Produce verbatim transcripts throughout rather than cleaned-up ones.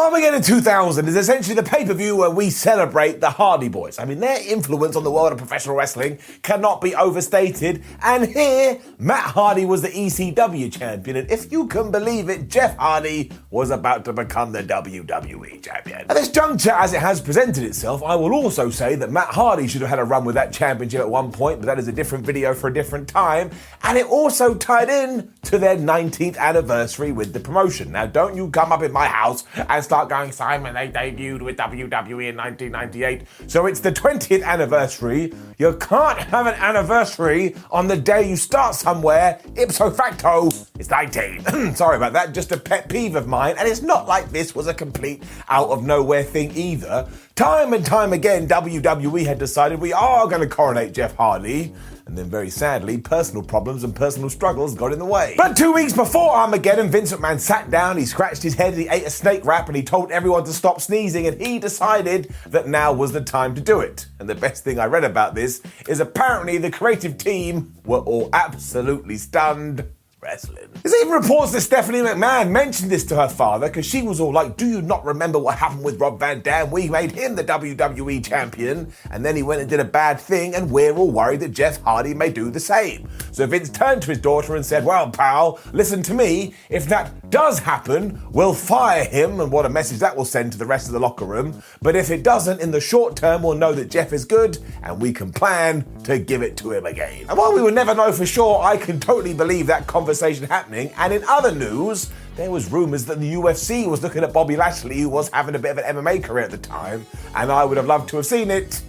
Armageddon two thousand is essentially the pay-per-view where we celebrate the Hardy Boys. I mean, their influence on the world of professional wrestling cannot be overstated. And here, Matt Hardy was the E C W champion. And if you can believe it, Jeff Hardy was about to become the W W E champion. At this juncture, as it has presented itself, I will also say that Matt Hardy should have had a run with that championship at one point, but that is a different video for a different time. And it also tied in to their nineteenth anniversary with the promotion. Now, don't you come up in my house and start going, Simon, they debuted with W W E in nineteen ninety-eight. So it's the twentieth anniversary. You can't have an anniversary on the day you start somewhere. Ipso facto, it's nineteen. Sorry about that, just a pet peeve of mine. And it's not like this was a complete out of nowhere thing either. Time and time again, W W E had decided we are going to coronate Jeff Hardy. And then very sadly, personal problems and personal struggles got in the way. But two weeks before Armageddon, Vince McMahon sat down, he scratched his head, and he ate a snake wrap, and he told everyone to stop sneezing, and he decided that now was the time to do it. And the best thing I read about this is apparently the creative team were all absolutely stunned. Wrestling. There's even reports that Stephanie McMahon mentioned this to her father because she was all like, do you not remember what happened with Rob Van Dam? We made him the W W E champion and then he went and did a bad thing and we're all worried that Jeff Hardy may do the same. So Vince turned to his daughter and said, well, pal, listen to me. If that does happen, we'll fire him, and what a message that will send to the rest of the locker room. But if it doesn't, in the short term, we'll know that Jeff is good and we can plan to give it to him again. And while we will never know for sure, I can totally believe that conversation Conversation happening. And in other news, there was rumours that the U F C was looking at Bobby Lashley, who was having a bit of an M M A career at the time, and I would have loved to have seen it.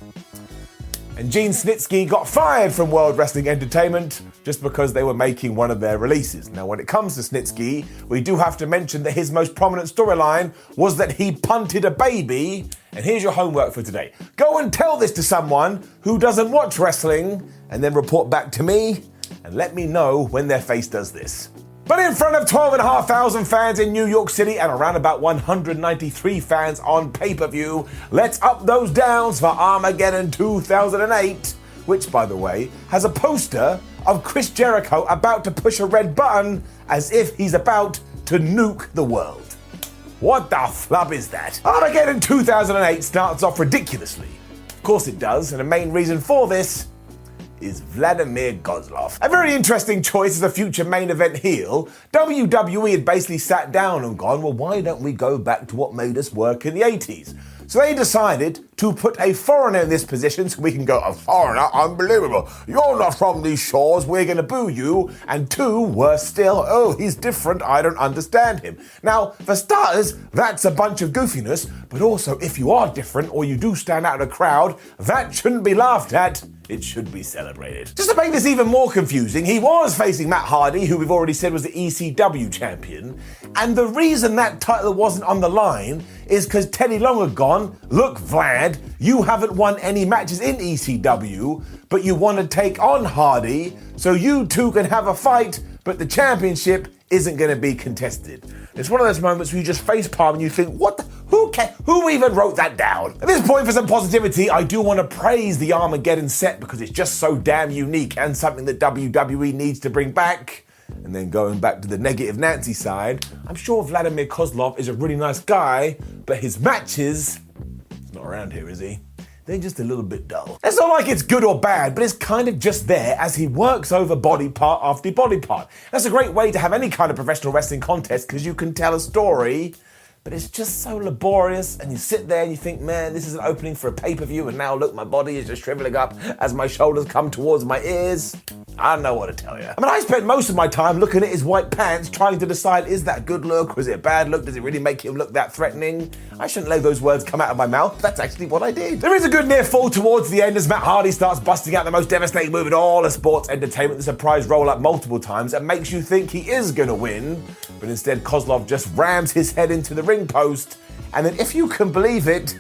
And Gene Snitsky got fired from World Wrestling Entertainment just because they were making one of their releases. Now, when it comes to Snitsky, we do have to mention that his most prominent storyline was that he punted a baby. And here's your homework for today. Go and tell this to someone who doesn't watch wrestling, and then report back to me. And let me know when their face does this. But in front of twelve thousand five hundred fans in New York City and around about one hundred ninety-three fans on pay-per-view, let's up those downs for Armageddon two thousand eight, which, by the way, has a poster of Chris Jericho about to push a red button as if he's about to nuke the world. What the flub is that? Armageddon two thousand eight starts off ridiculously. Of course it does, and the main reason for this is Vladimir Kozlov. A very interesting choice as a future main event heel. W W E had basically sat down and gone, well, why don't we go back to what made us work in the eighties? So they decided to put a foreigner in this position so we can go, a foreigner? Unbelievable. You're not from these shores. We're going to boo you. And two, worse still, oh, he's different. I don't understand him. Now, for starters, that's a bunch of goofiness. But also, if you are different or you do stand out in a crowd, that shouldn't be laughed at. It should be celebrated. Just to make this even more confusing, he was facing Matt Hardy, who we've already said was the E C W champion. And the reason that title wasn't on the line is because Teddy Long had gone, look, Vlad, you haven't won any matches in E C W, but you want to take on Hardy, so you two can have a fight, but the championship isn't going to be contested. It's one of those moments where you just facepalm and you think, what the... Who ca- who even wrote that down? At this point, for some positivity, I do want to praise the Armageddon set because it's just so damn unique and something that W W E needs to bring back. And then going back to the negative Nancy side, I'm sure Vladimir Kozlov is a really nice guy, but his matches... He's not around here, is he? They're just a little bit dull. It's not like it's good or bad, but it's kind of just there as he works over body part after body part. That's a great way to have any kind of professional wrestling contest because you can tell a story, but it's just so laborious, and you sit there and you think, man, this is an opening for a pay-per-view, and now look, my body is just shriveling up as my shoulders come towards my ears. I don't know what to tell you. I mean, I spent most of my time looking at his white pants, trying to decide, is that a good look, or is it a bad look? Does it really make him look that threatening? I shouldn't let those words come out of my mouth. That's actually what I did. There is a good near fall towards the end as Matt Hardy starts busting out the most devastating move in all of sports entertainment, the surprise roll-up multiple times, and makes you think he is going to win, but instead Kozlov just rams his head into the ring post, and then, if you can believe it,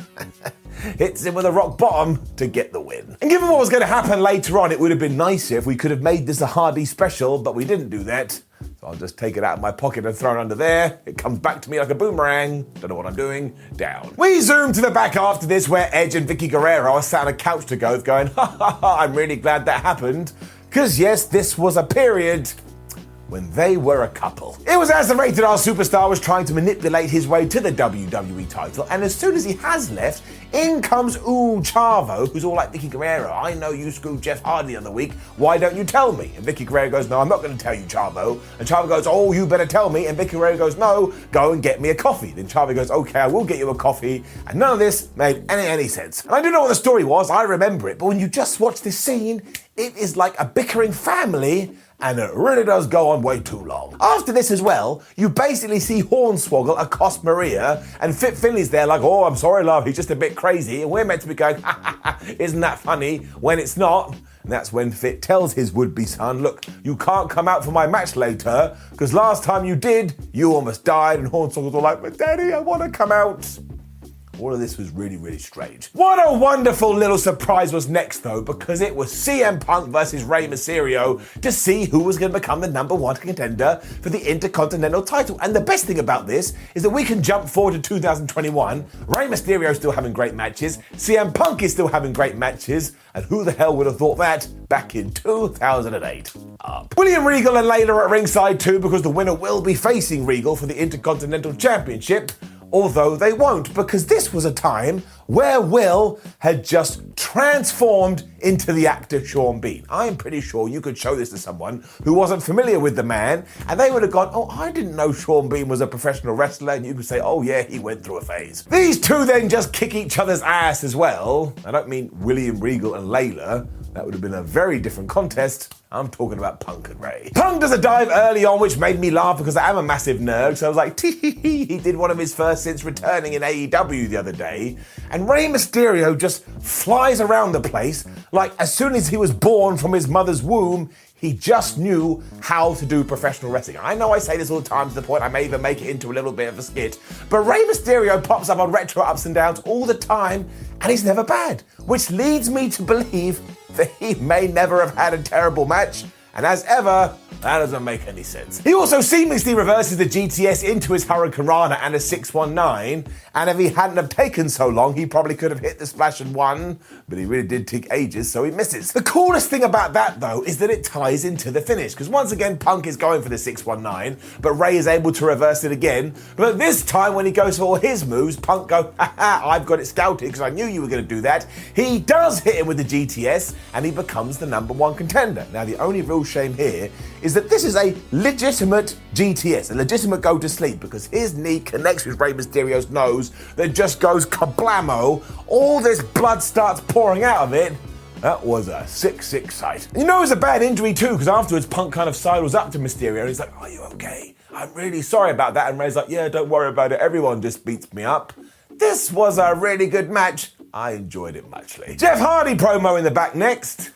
hits him with a rock bottom to get the win. And given what was going to happen later on, it would have been nicer if we could have made this a Hardy special, but we didn't do that. So I'll just take it out of my pocket and throw it under there. It comes back to me like a boomerang. Don't know what I'm doing. Down. We zoom to the back after this, where Edge and Vicky Guerrero are sat on a couch to go, going, ha ha ha, I'm really glad that happened. Because yes, this was a period when they were a couple. It was as the Rated R superstar was trying to manipulate his way to the W W E title, and as soon as he has left, in comes ooh Chavo, who's all like, Vicky Guerrero, I know you screwed Jeff Hardy the other week, why don't you tell me? And Vicky Guerrero goes, no, I'm not gonna tell you, Chavo. And Chavo goes, oh, you better tell me. And Vicky Guerrero goes, no, go and get me a coffee. Then Chavo goes, okay, I will get you a coffee. And none of this made any, any sense. And I don't know what the story was, I remember it, but when you just watch this scene, it is like a bickering family, and it really does go on way too long. After this as well, you basically see Hornswoggle accost Maria, and Fit Finley's there like, oh, I'm sorry, love, he's just a bit crazy. And we're meant to be going, ha ha ha, isn't that funny, when it's not. And that's when Fit tells his would-be son, look, you can't come out for my match later, because last time you did, you almost died. And Hornswoggle's all like, but daddy, I want to come out. All of this was really, really strange. What a wonderful little surprise was next, though, because it was C M Punk versus Rey Mysterio to see who was going to become the number one contender for the Intercontinental title. And the best thing about this is that we can jump forward to two thousand twenty-one. Rey Mysterio is still having great matches. C M Punk is still having great matches. And who the hell would have thought that back in two thousand eight? Up. William Regal and Layla are at ringside too, because the winner will be facing Regal for the Intercontinental Championship. Although they won't, because this was a time where Will had just transformed into the actor Sean Bean. I'm pretty sure you could show this to someone who wasn't familiar with the man, and they would have gone, oh, I didn't know Sean Bean was a professional wrestler. And you could say, oh yeah, he went through a phase. These two then just kick each other's ass as well. I don't mean William Regal and Layla. That would have been a very different contest. I'm talking about Punk and Rey. Punk does a dive early on, which made me laugh because I am a massive nerd. So I was like, tee hee hee, he did one of his first since returning in A E W the other day. And Rey Mysterio just flies around the place like as soon as he was born from his mother's womb, he just knew how to do professional wrestling. I know I say this all the time to the point I may even make it into a little bit of a skit, but Rey Mysterio pops up on retro ups and downs all the time, and he's never bad, which leads me to believe that he may never have had a terrible match, and as ever, that doesn't make any sense. He also seamlessly reverses the G T S into his Hurricanrana and a six one nine, and if he hadn't have taken so long, he probably could have hit the splash and won, but he really did take ages, so he misses. The coolest thing about that, though, is that it ties into the finish, because once again, Punk is going for the six one nine, but Rey is able to reverse it again, but this time, when he goes for all his moves, Punk goes, ha ha, I've got it scouted, because I knew you were going to do that. He does hit him with the G T S, and he becomes the number one contender. Now, the only real shame here is that this is a legitimate G T S, a legitimate go to sleep, because his knee connects with Rey Mysterio's nose that just goes kablamo. All this blood starts pouring out of it. That was a sick, sick sight. And you know it was a bad injury too, because afterwards Punk kind of sidles up to Mysterio and he's like, are you okay? I'm really sorry about that. And Rey's like, yeah, don't worry about it. Everyone just beats me up. This was a really good match. I enjoyed it muchly. Jeff Hardy promo in the back next.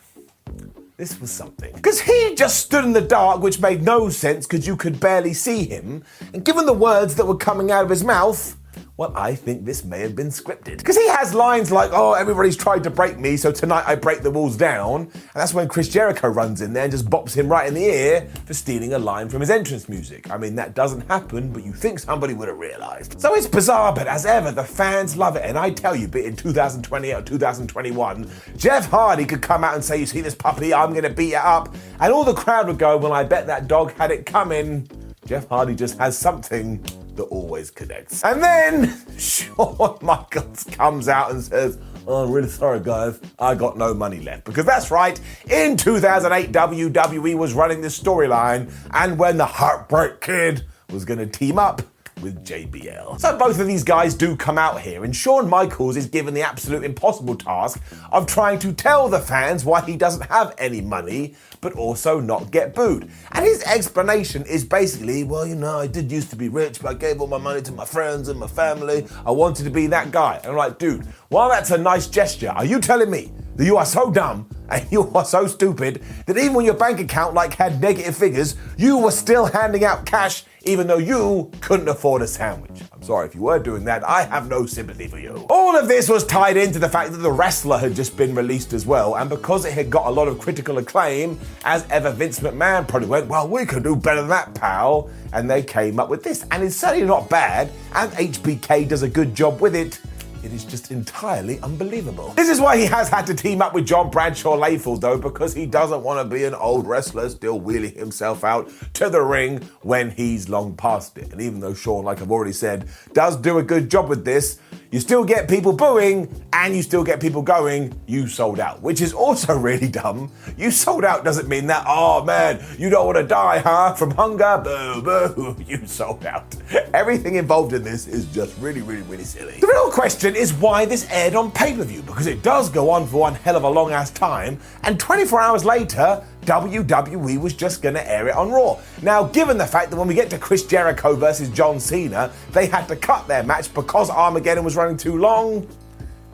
This was something. Because he just stood in the dark, which made no sense because you could barely see him. And given the words that were coming out of his mouth, well, I think this may have been scripted. Because he has lines like, oh, everybody's tried to break me, so tonight I break the walls down. And that's when Chris Jericho runs in there and just bops him right in the ear for stealing a line from his entrance music. I mean, that doesn't happen, but you think somebody would have realized. So it's bizarre, but as ever, the fans love it. And I tell you, be it in two thousand twenty or two thousand twenty-one, Jeff Hardy could come out and say, you see this puppy, I'm going to beat it up. And all the crowd would go, well, I bet that dog had it coming. Jeff Hardy just has something that always connects. And then Shawn Michaels comes out and says, oh, I'm really sorry, guys, I got no money left. Because that's right, in two thousand eight, W W E was running this storyline, and when the Heartbreak Kid was going to team up with J B L. So both of these guys do come out here, and Shawn Michaels is given the absolute impossible task of trying to tell the fans why he doesn't have any money, but also not get booed. And his explanation is basically, well, you know, I did used to be rich, but I gave all my money to my friends and my family. I wanted to be that guy. And I'm like, dude, while that's a nice gesture, are you telling me that you are so dumb and you are so stupid that even when your bank account like had negative figures, you were still handing out cash even though you couldn't afford a sandwich? I'm sorry, if you were doing that, I have no sympathy for you. All of this was tied into the fact that The Wrestler had just been released as well, and because it had got a lot of critical acclaim, as ever, Vince McMahon probably went, well, we can do better than that, pal. And they came up with this, and it's certainly not bad, and H B K does a good job with it. It is just entirely unbelievable. This is why he has had to team up with John Bradshaw Layfield, though, because he doesn't want to be an old wrestler still wheeling himself out to the ring when he's long past it. And even though Shawn, like I've already said, does do a good job with this, you still get people booing and you still get people going, you sold out, which is also really dumb. You sold out doesn't mean that, oh man, you don't want to die, huh? From hunger, boo, boo, you sold out. Everything involved in this is just really, really, really silly. The real question is why this aired on pay-per-view, because it does go on for one hell of a long ass time, and twenty-four hours later, W W E was just going to air it on Raw. Now, given the fact that when we get to Chris Jericho versus John Cena, they had to cut their match because Armageddon was running too long,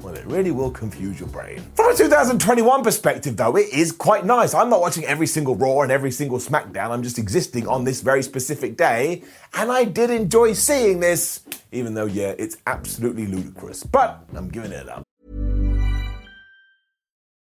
well, it really will confuse your brain. From a two thousand twenty-one perspective, though, it is quite nice. I'm not watching every single Raw and every single SmackDown. I'm just existing on this very specific day, and I did enjoy seeing this, even though, yeah, it's absolutely ludicrous. But I'm giving it up.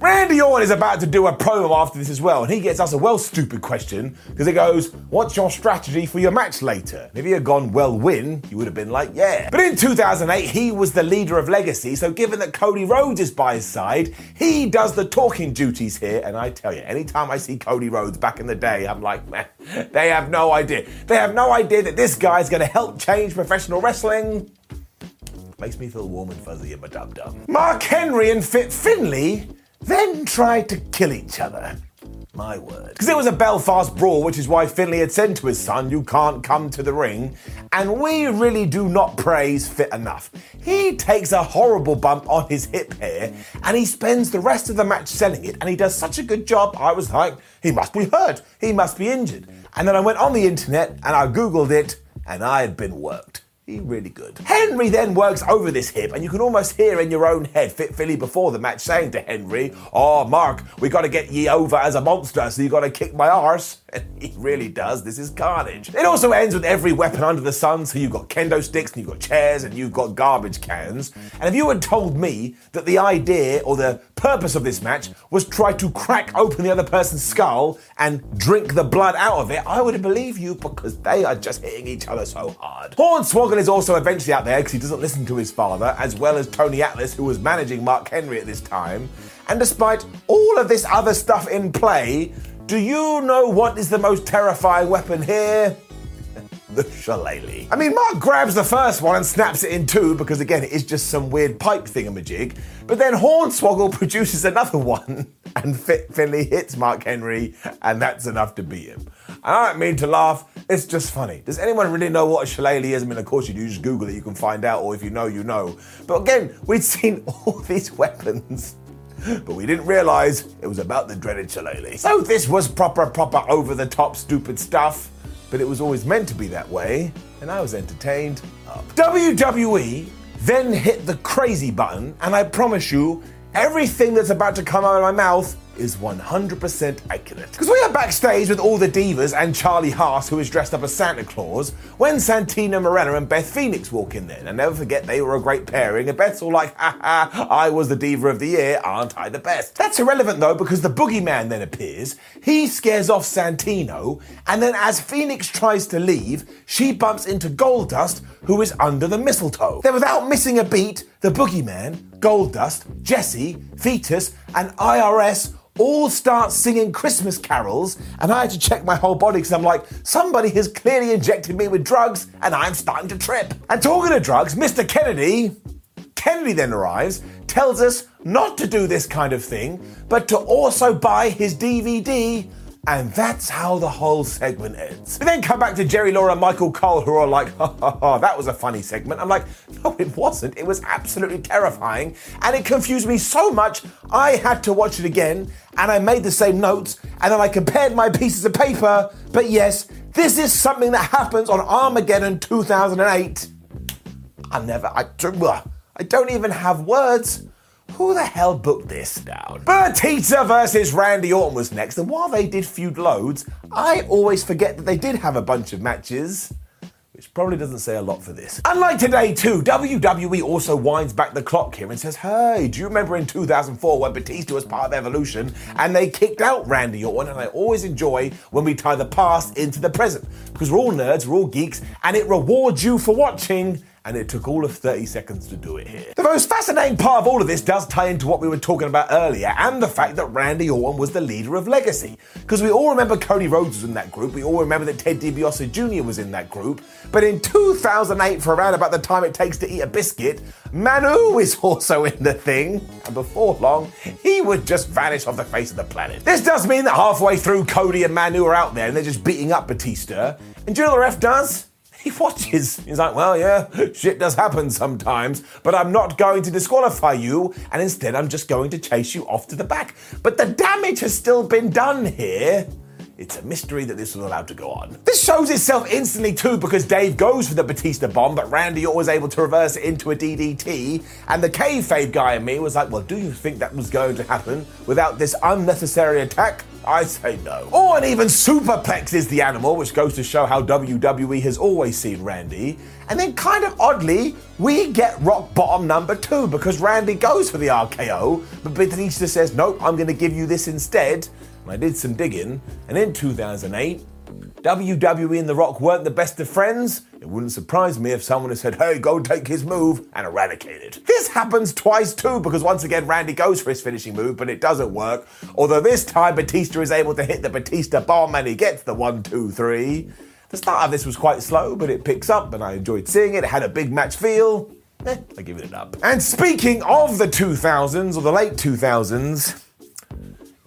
Randy Orton is about to do a promo after this as well, and he gets us a well stupid question, because it goes, what's your strategy for your match later? And if he had gone, well, win, you would have been like, yeah. But in two thousand eight, he was the leader of Legacy, so given that Cody Rhodes is by his side, he does the talking duties here, and I tell you, anytime I see Cody Rhodes back in the day, I'm like, man, they have no idea. They have no idea that this guy's going to help change professional wrestling. Makes me feel warm and fuzzy in my dum-dum. Mark Henry and Fit Finlay then tried to kill each other. My word. Because it was a Belfast brawl, which is why Finlay had said to his son, you can't come to the ring. And we really do not praise Fit enough. He takes a horrible bump on his hip here, and he spends the rest of the match selling it. And he does such a good job, I was like, he must be hurt. He must be injured. And then I went on the internet and I Googled it, and I had been worked. He's really good. Henry then works over this hip, and you can almost hear in your own head Fit Philly before the match saying to Henry, "Oh, Mark, we got to get ye over as a monster, so you got to kick my arse." And he really does. This is carnage. It also ends with every weapon under the sun, so you've got kendo sticks, and you've got chairs, and you've got garbage cans. And if you had told me that the idea or the purpose of this match was try to crack open the other person's skull and drink the blood out of it, I would have believed you, because they are just hitting each other so hard. Hornswoggle is also eventually out there because he doesn't listen to his father, as well as Tony Atlas, who was managing Mark Henry at this time. And despite all of this other stuff in play, do you know what is the most terrifying weapon here? The shillelagh. I mean, Mark grabs the first one and snaps it in two, because again, it is just some weird pipe thingamajig. But then Hornswoggle produces another one, and Fit Finley hits Mark Henry, and that's enough to beat him. And I don't mean to laugh, it's just funny. Does anyone really know what a shillelagh is? I mean, of course you do, you just Google it, you can find out, or if you know, you know. But again, we'd seen all these weapons, but we didn't realise it was about the dreaded shillelagh. So this was proper, proper, over-the-top, stupid stuff, but it was always meant to be that way, and I was entertained up. W W E then hit the crazy button, and I promise you, everything that's about to come out of my mouth is one hundred percent accurate. Because we are backstage with all the divas and Charlie Haas, who is dressed up as Santa Claus, when Santina Morella and Beth Phoenix walk in there. Now, never forget, they were a great pairing, and Beth's all like, "Ha ha, I was the diva of the year, aren't I the best?" That's irrelevant, though, because the boogeyman then appears. He scares off Santino, and then as Phoenix tries to leave, she bumps into Goldust, who is under the mistletoe. Then, without missing a beat, the boogeyman, Goldust, Jesse, Fetus, and I R S all start singing Christmas carols, and I had to check my whole body because I'm like, somebody has clearly injected me with drugs and I'm starting to trip. And talking of drugs, Mister Kennedy, Kennedy then arrives, tells us not to do this kind of thing, but to also buy his D V D, and that's how the whole segment ends. We then come back to Jerry Lawler and Michael Cole, who are like, "Ha ha ha, that was a funny segment." I'm like, no, it wasn't. It was absolutely terrifying. And it confused me so much, I had to watch it again. And I made the same notes. And then I compared my pieces of paper. But yes, this is something that happens on Armageddon two thousand eight. I never, I, I don't even have words. Who the hell booked this down? Batista versus Randy Orton was next, and while they did feud loads, I always forget that they did have a bunch of matches, which probably doesn't say a lot for this. Unlike today too, W W E also winds back the clock here and says, "Hey, do you remember in two thousand four when Batista was part of Evolution and they kicked out Randy Orton?" And I always enjoy when we tie the past into the present, because we're all nerds, we're all geeks, and it rewards you for watching. And it took all of thirty seconds to do it here. The most fascinating part of all of this does tie into what we were talking about earlier, and the fact that Randy Orton was the leader of Legacy. Because we all remember Cody Rhodes was in that group, we all remember that Ted DiBiase Junior was in that group, but in two thousand eight, for around about the time it takes to eat a biscuit, Manu is also in the thing, and before long, he would just vanish off the face of the planet. This does mean that halfway through, Cody and Manu are out there, and they're just beating up Batista, and do you know what the ref does? He watches. He's like, "Well, yeah, shit does happen sometimes, but I'm not going to disqualify you, and instead I'm just going to chase you off to the back." But the damage has still been done here. It's a mystery that this was allowed to go on. This shows itself instantly too, because Dave goes for the Batista bomb, but Randy Orton was able to reverse it into a D D T, and the kayfabe guy in me was like, "Well, do you think that was going to happen without this unnecessary attack?" I say no. Or an even superplexes the animal, which goes to show how W W E has always seen Randy. And then kind of oddly, we get rock bottom number two, because Randy goes for the R K O, but Batista says, "Nope, I'm going to give you this instead." And I did some digging, and in two thousand eight, W W E and The Rock weren't the best of friends. It wouldn't surprise me if someone had said, "Hey, go take his move," and eradicated. This happens twice too, because once again, Randy goes for his finishing move, but it doesn't work. Although this time, Batista is able to hit the Batista bomb, and he gets the one, two, three. The start of this was quite slow, but it picks up, and I enjoyed seeing it. It had a big match feel. Eh, I give it an up. And speaking of the two thousands, or the late two thousands,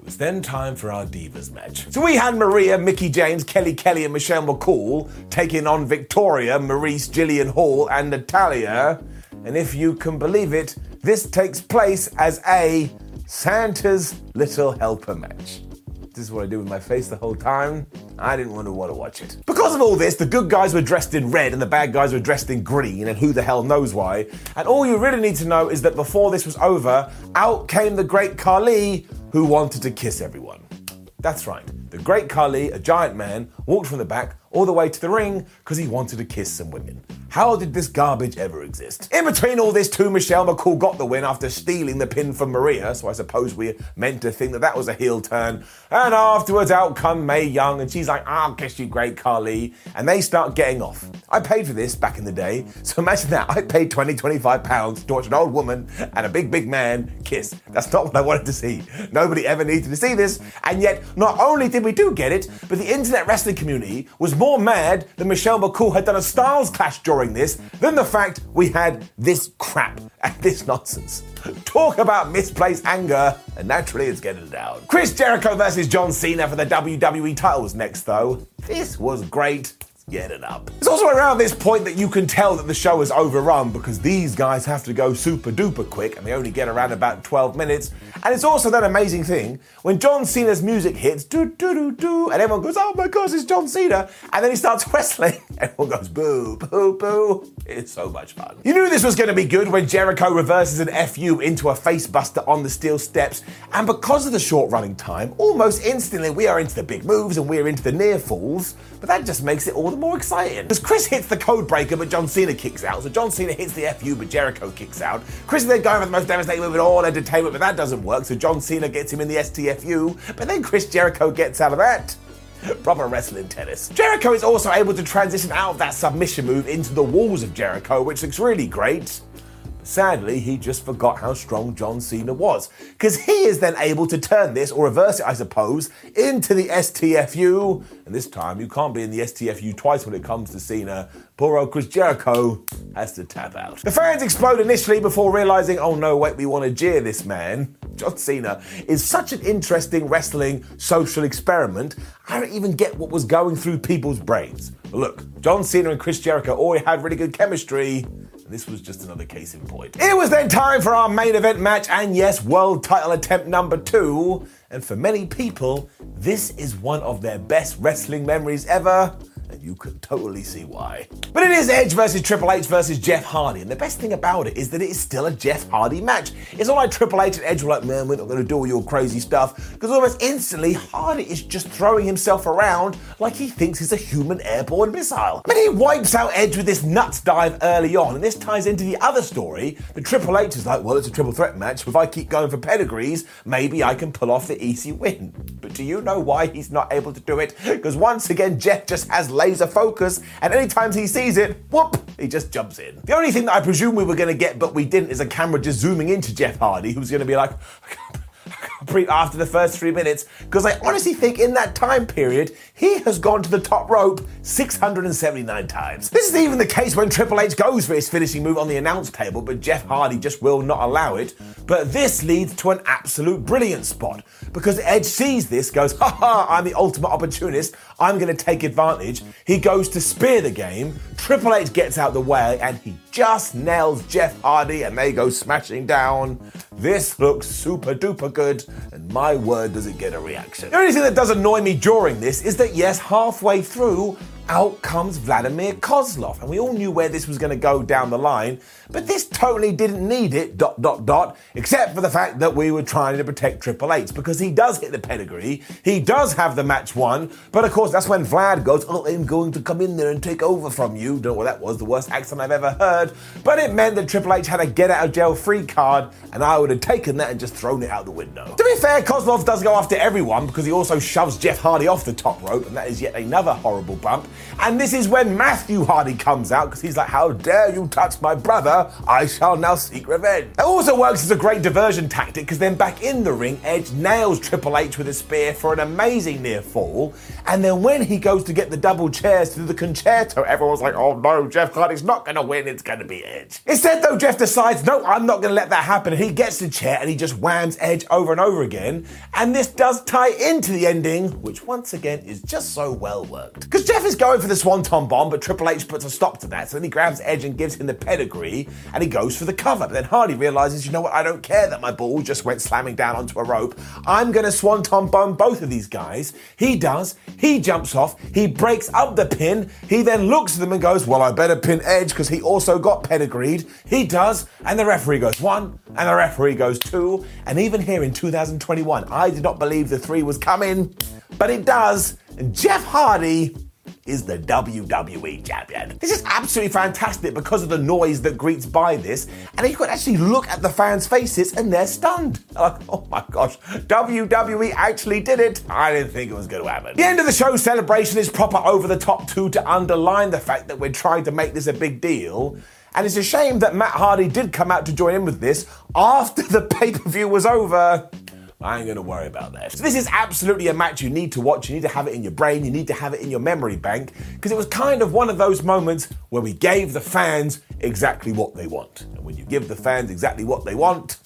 it's then time for our Divas match. So we had Maria, Mickie James, Kelly Kelly, and Michelle McCool taking on Victoria, Maryse, Jillian Hall, and Natalya. And if you can believe it, this takes place as a Santa's Little Helper match. This is what I do with my face the whole time. I didn't want to want to watch it. Because of all this, the good guys were dressed in red and the bad guys were dressed in green, and who the hell knows why. And all you really need to know is that before this was over, out came the Great Khali, who wanted to kiss everyone. That's right. The Great Khali, a giant man, walked from the back all the way to the ring because he wanted to kiss some women. How did this garbage ever exist? In between all this too, Michelle McCool got the win after stealing the pin from Maria, so I suppose we're meant to think that that was a heel turn. And afterwards out come Mae Young, and she's like, I'll kiss you, Great Khali. And they start getting off. I paid for this back in the day, so imagine that. I paid twenty, twenty-five pounds to watch an old woman and a big, big man kiss. That's not what I wanted to see. Nobody ever needed to see this, and yet not only did we do get it, but the internet wrestling community was more mad that Michelle McCool had done a Styles Clash during this than the fact we had this crap and this nonsense. Talk about misplaced anger, and naturally it's getting down. Chris Jericho versus John Cena for the W W E title was next, though. This was great. Get it up. It's also around this point that you can tell that the show is overrun because these guys have to go super duper quick and they only get around about twelve minutes. And it's also that amazing thing when John Cena's music hits, do do do do, and everyone goes, oh my gosh, it's John Cena. And then he starts wrestling. Everyone goes, boo, boo, boo. It's so much fun. You knew this was going to be good when Jericho reverses an F U into a face buster on the steel steps. And because of the short running time, almost instantly we are into the big moves and we're into the near falls. But that just makes it all the more exciting. Because Chris hits the code breaker, but John Cena kicks out. So John Cena hits the F U, but Jericho kicks out. Chris is then going for the most devastating move in all entertainment, but that doesn't work. So John Cena gets him in the S T F U, but then Chris Jericho gets out of that. Proper wrestling tennis. Jericho is also able to transition out of that submission move into the walls of Jericho, which looks really great. Sadly, he just forgot how strong John Cena was, because he is then able to turn this, or reverse it, I suppose, into the S T F U. And this time, you can't be in the S T F U twice when it comes to Cena. Poor old Chris Jericho has to tap out. The fans explode initially before realizing, oh no, wait, we want to jeer this man. John Cena is such an interesting wrestling social experiment. I don't even get what was going through people's brains. But look, John Cena and Chris Jericho already had really good chemistry. This was just another case in point. It was then time for our main event match, and yes, world title attempt number two. And for many people, this is one of their best wrestling memories ever. And you can totally see why. But it is Edge versus Triple H versus Jeff Hardy. And the best thing about it is that it is still a Jeff Hardy match. It's not like Triple H and Edge were like, man, we're not going to do all your crazy stuff. Because almost instantly, Hardy is just throwing himself around like he thinks he's a human airborne missile. I mean, he wipes out Edge with this nuts dive early on. And this ties into the other story. The Triple H is like, well, it's a triple threat match. If I keep going for pedigrees, maybe I can pull off the easy win. But do you know why he's not able to do it? Because once again, Jeff just has laser focus, and any time he sees it, whoop, he just jumps in. The only thing that I presume we were going to get, but we didn't, is a camera just zooming into Jeff Hardy, who's going to be like, I can't, I can't breathe after the first three minutes, because I honestly think in that time period, he has gone to the top rope six hundred seventy-nine times. This is even the case when Triple H goes for his finishing move on the announce table, but Jeff Hardy just will not allow it. But this leads to an absolute brilliant spot, because Edge sees this, goes, ha ha, I'm the ultimate opportunist, I'm going to take advantage. He goes to spear the game, Triple H gets out the way, and he just nails Jeff Hardy, and they go smashing down. This looks super duper good, and my word does it get a reaction. The only thing that does annoy me during this is that, yes, halfway through, out comes Vladimir Kozlov, and we all knew where this was going to go down the line, but this totally didn't need it, dot, dot, dot, except for the fact that we were trying to protect Triple H, because he does hit the pedigree, he does have the match won, but of course that's when Vlad goes, oh, I'm going to come in there and take over from you. Don't know what that was, the worst accent I've ever heard, but it meant that Triple H had a get-out-of-jail-free card, and I would have taken that and just thrown it out the window. To be fair, Kozlov does go after everyone, because he also shoves Jeff Hardy off the top rope, and that is yet another horrible bump. And this is when Matthew Hardy comes out, because he's like, how dare you touch my brother? I shall now seek revenge. It also works as a great diversion tactic, because then back in the ring, Edge nails Triple H with a spear for an amazing near fall. And then when he goes to get the double chairs to do the concerto, everyone's like, oh no, Jeff Hardy's not going to win, it's going to be Edge. Instead though, Jeff decides, no, I'm not going to let that happen. And he gets the chair and he just whams Edge over and over again. And this does tie into the ending, which once again is just so well worked. Because Jeff is going going for the Swanton Bomb, but Triple H puts a stop to that. So then he grabs Edge and gives him the pedigree, and he goes for the cover. But then Hardy realizes, you know what, I don't care that my ball just went slamming down onto a rope. I'm going to Swanton Bomb both of these guys. He does. He jumps off. He breaks up the pin. He then looks at them and goes, well, I better pin Edge because he also got pedigreed. He does. And the referee goes one, and the referee goes two. And even here in two thousand twenty-one, I did not believe the three was coming, but it does. And Jeff Hardy is the W W E champion. This is absolutely fantastic because of the noise that greets by this, and you could actually look at the fans' faces and they're stunned. They're like, oh my gosh, W W E actually did it. I didn't think it was going to happen. The end of the show celebration is proper over the top too, to underline the fact that we're trying to make this a big deal. And it's a shame that Matt Hardy did come out to join in with this after the pay-per-view was over. I ain't going to worry about that. So this is absolutely a match you need to watch. You need to have it in your brain. You need to have it in your memory bank, because it was kind of one of those moments where we gave the fans exactly what they want. And when you give the fans exactly what they want,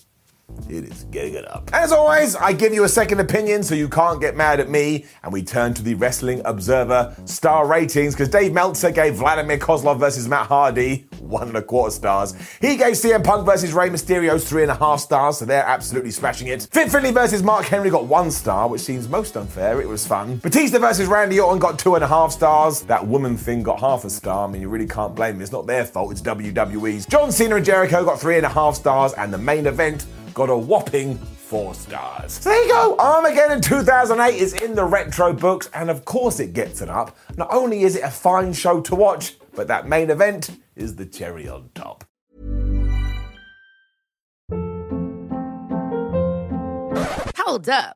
it is getting it up. As always, I give you a second opinion so you can't get mad at me. And we turn to the Wrestling Observer star ratings, because Dave Meltzer gave Vladimir Kozlov versus Matt Hardy one and a quarter stars. He gave C M Punk versus Rey Mysterio three and a half stars, so they're absolutely smashing it. Fit Finley versus Mark Henry got one star, which seems most unfair. It was fun. Batista versus Randy Orton got two and a half stars. That woman thing got half a star. I mean, you really can't blame them. It's not their fault. It's W W E's. John Cena and Jericho got three and a half stars, and the main event got a whopping four stars. So there you go. Armageddon two thousand eight is in the retro books, and of course it gets it up. Not only is it a fine show to watch, but that main event is the cherry on top. Hold up.